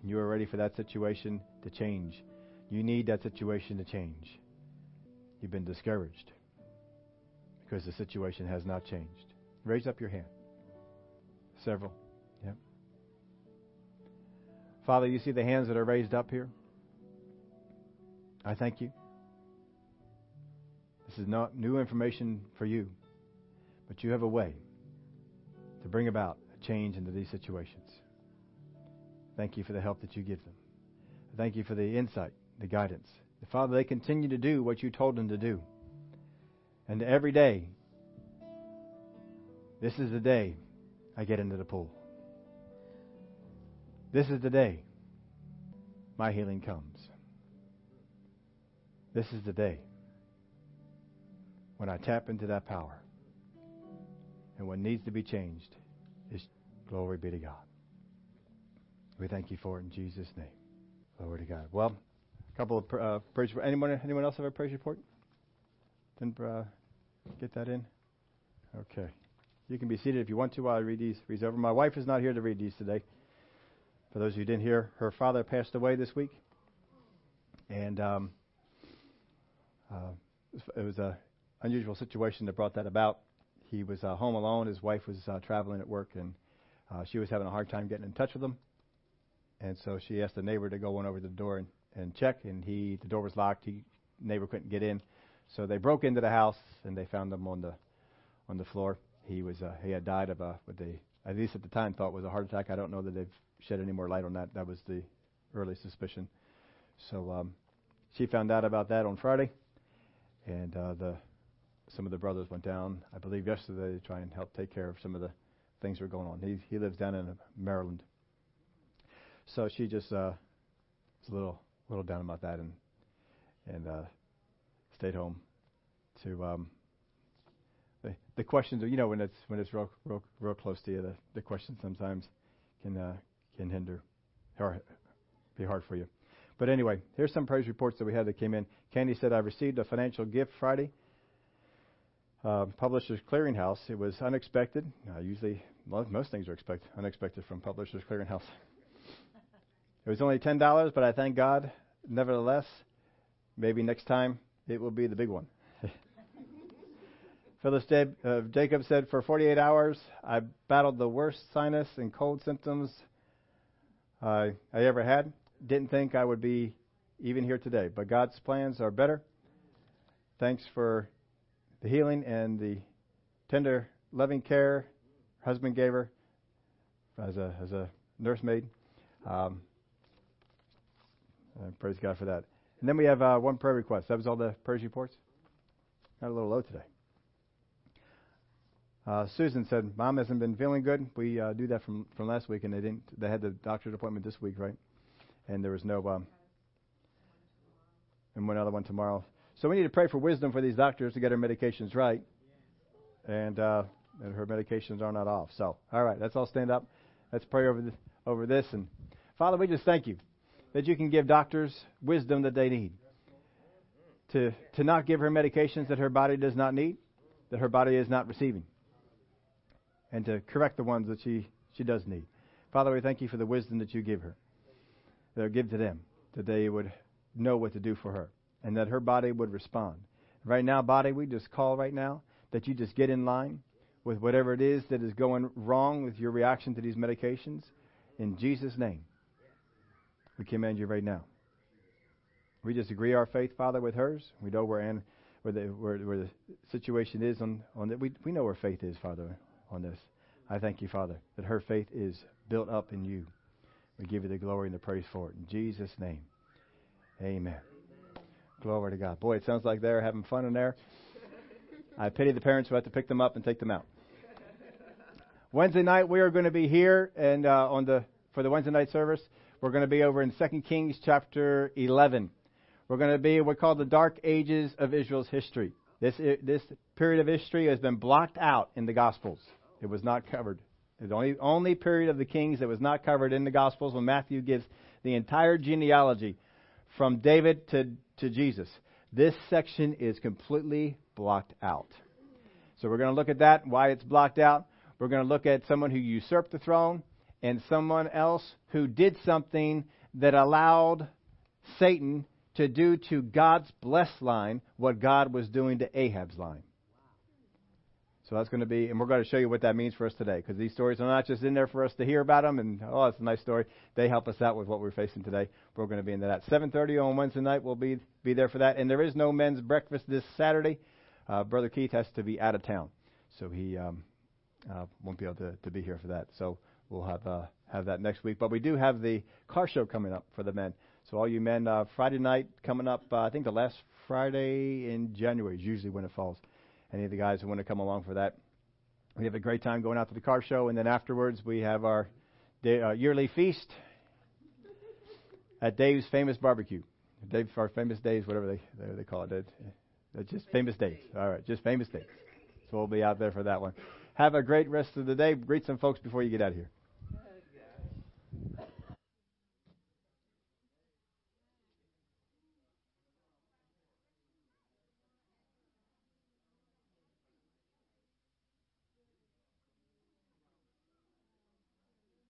and you are ready for that situation to change, you need that situation to change. You've been discouraged because the situation has not changed. Raise up your hand. Several. Yep. Father, you see the hands that are raised up here? I thank you. This is not new information for you, but you have a way to bring about a change into these situations. Thank you for the help that you give them. Thank you for the insight, the guidance. Father, they continue to do what you told them to do. And every day, this is the day I get into the pool. This is the day my healing comes. This is the day when I tap into that power. And what needs to be changed is glory be to God. We thank you for it in Jesus' name. Glory to God. Well, a couple of uh, praise reports. Anyone, anyone else have a praise report? Didn't uh, get that in? Okay. You can be seated if you want to while I read these. Read over. My wife is not here to read these today. For those of you who didn't hear, her father passed away this week. And um, uh, it was an unusual situation that brought that about. He was uh, home alone. His wife was uh, traveling at work, and uh, she was having a hard time getting in touch with him. And so she asked the neighbor to go on over to the door and, and check, and he the door was locked. He neighbor couldn't get in. So they broke into the house, and they found him on the on the floor. He was uh, he had died of a, what they, at least at the time, thought was a heart attack. I don't know that they've shed any more light on that. That was the early suspicion. So um, she found out about that on Friday, and uh, the some of the brothers went down, I believe, yesterday to try and help take care of some of the things that were going on. He he lives down in Maryland. So she just uh, was a little little down about that and and uh, stayed home to. Um, The, the questions, you know, when it's when it's real, real, real close to you, the, the questions sometimes can uh, can hinder, or be hard for you. But anyway, here's some praise reports that we had that came in. Candy said, I received a financial gift Friday. Uh, Publishers Clearinghouse. It was unexpected. Uh, usually, most things are expect, unexpected from Publishers Clearinghouse. It was only ten dollars, but I thank God. Nevertheless, maybe next time it will be the big one. Phyllis Jab- uh, Jacob said, for forty-eight hours, I battled the worst sinus and cold symptoms uh, I ever had. Didn't think I would be even here today, but God's plans are better. Thanks for the healing and the tender, loving care her husband gave her as a as a nursemaid. Um, and praise God for that. And then we have uh, one prayer request. That was all the praise reports. Got a little low today. Uh, Susan said, "Mom hasn't been feeling good. We uh, do that from, from last week, and they didn't. They had the doctor's appointment this week, right? And there was no, um, and one other one tomorrow. So we need to pray for wisdom for these doctors to get her medications right, and uh, and her medications are not off. So, all right, let's all stand up. Let's pray over this, over this. And Father, we just thank you that you can give doctors wisdom that they need to to not give her medications that her body does not need, that her body is not receiving, and to correct the ones that she, she does need. Father, we thank you for the wisdom that you give her, that you give to them, that they would know what to do for her, and that her body would respond. Right now, body, we just call right now that you just get in line with whatever it is that is going wrong with your reaction to these medications. In Jesus' name, we command you right now. We just agree our faith, Father, with hers. We know where and where the, where, where the situation is. on, on the, we, we know where faith is, Father, on this. I thank you, Father, that her faith is built up in you. We give you the glory and the praise for it. In Jesus' name, amen. Amen. Glory to God. Boy, it sounds like they're having fun in there. I pity the parents who have to pick them up and take them out. Wednesday night, we are going to be here, and uh, on the for the Wednesday night service, we're going to be over in Second Kings chapter eleven. We're going to be what we call the Dark Ages of Israel's history. This this period of history has been blocked out in the Gospels. It was not covered. The only, only period of the Kings that was not covered in the Gospels, when Matthew gives the entire genealogy from David to, to Jesus. This section is completely blocked out. So we're going to look at that, why it's blocked out. We're going to look at someone who usurped the throne and someone else who did something that allowed Satan to do to God's blessed line what God was doing to Ahab's line. So that's going to be, and we're going to show you what that means for us today, because these stories are not just in there for us to hear about them and, oh, it's a nice story. They help us out with what we're facing today. We're going to be into that. seven thirty on Wednesday night, we'll be be there for that. And there is no men's breakfast this Saturday. Uh, Brother Keith has to be out of town, so he um, uh, won't be able to, to be here for that. So we'll have uh, have that next week. But we do have the car show coming up for the men. So all you men, uh, Friday night coming up, uh, I think the last Friday in January is usually when it falls. Any of the guys who want to come along for that. We have a great time going out to the car show, and then afterwards we have our, day, our yearly feast at Dave's Famous Barbecue. Dave, our famous Dave's, whatever they whatever they call it. It's just Famous Dave's. All right, just Famous Dave's. So we'll be out there for that one. Have a great rest of the day. Greet some folks before you get out of here.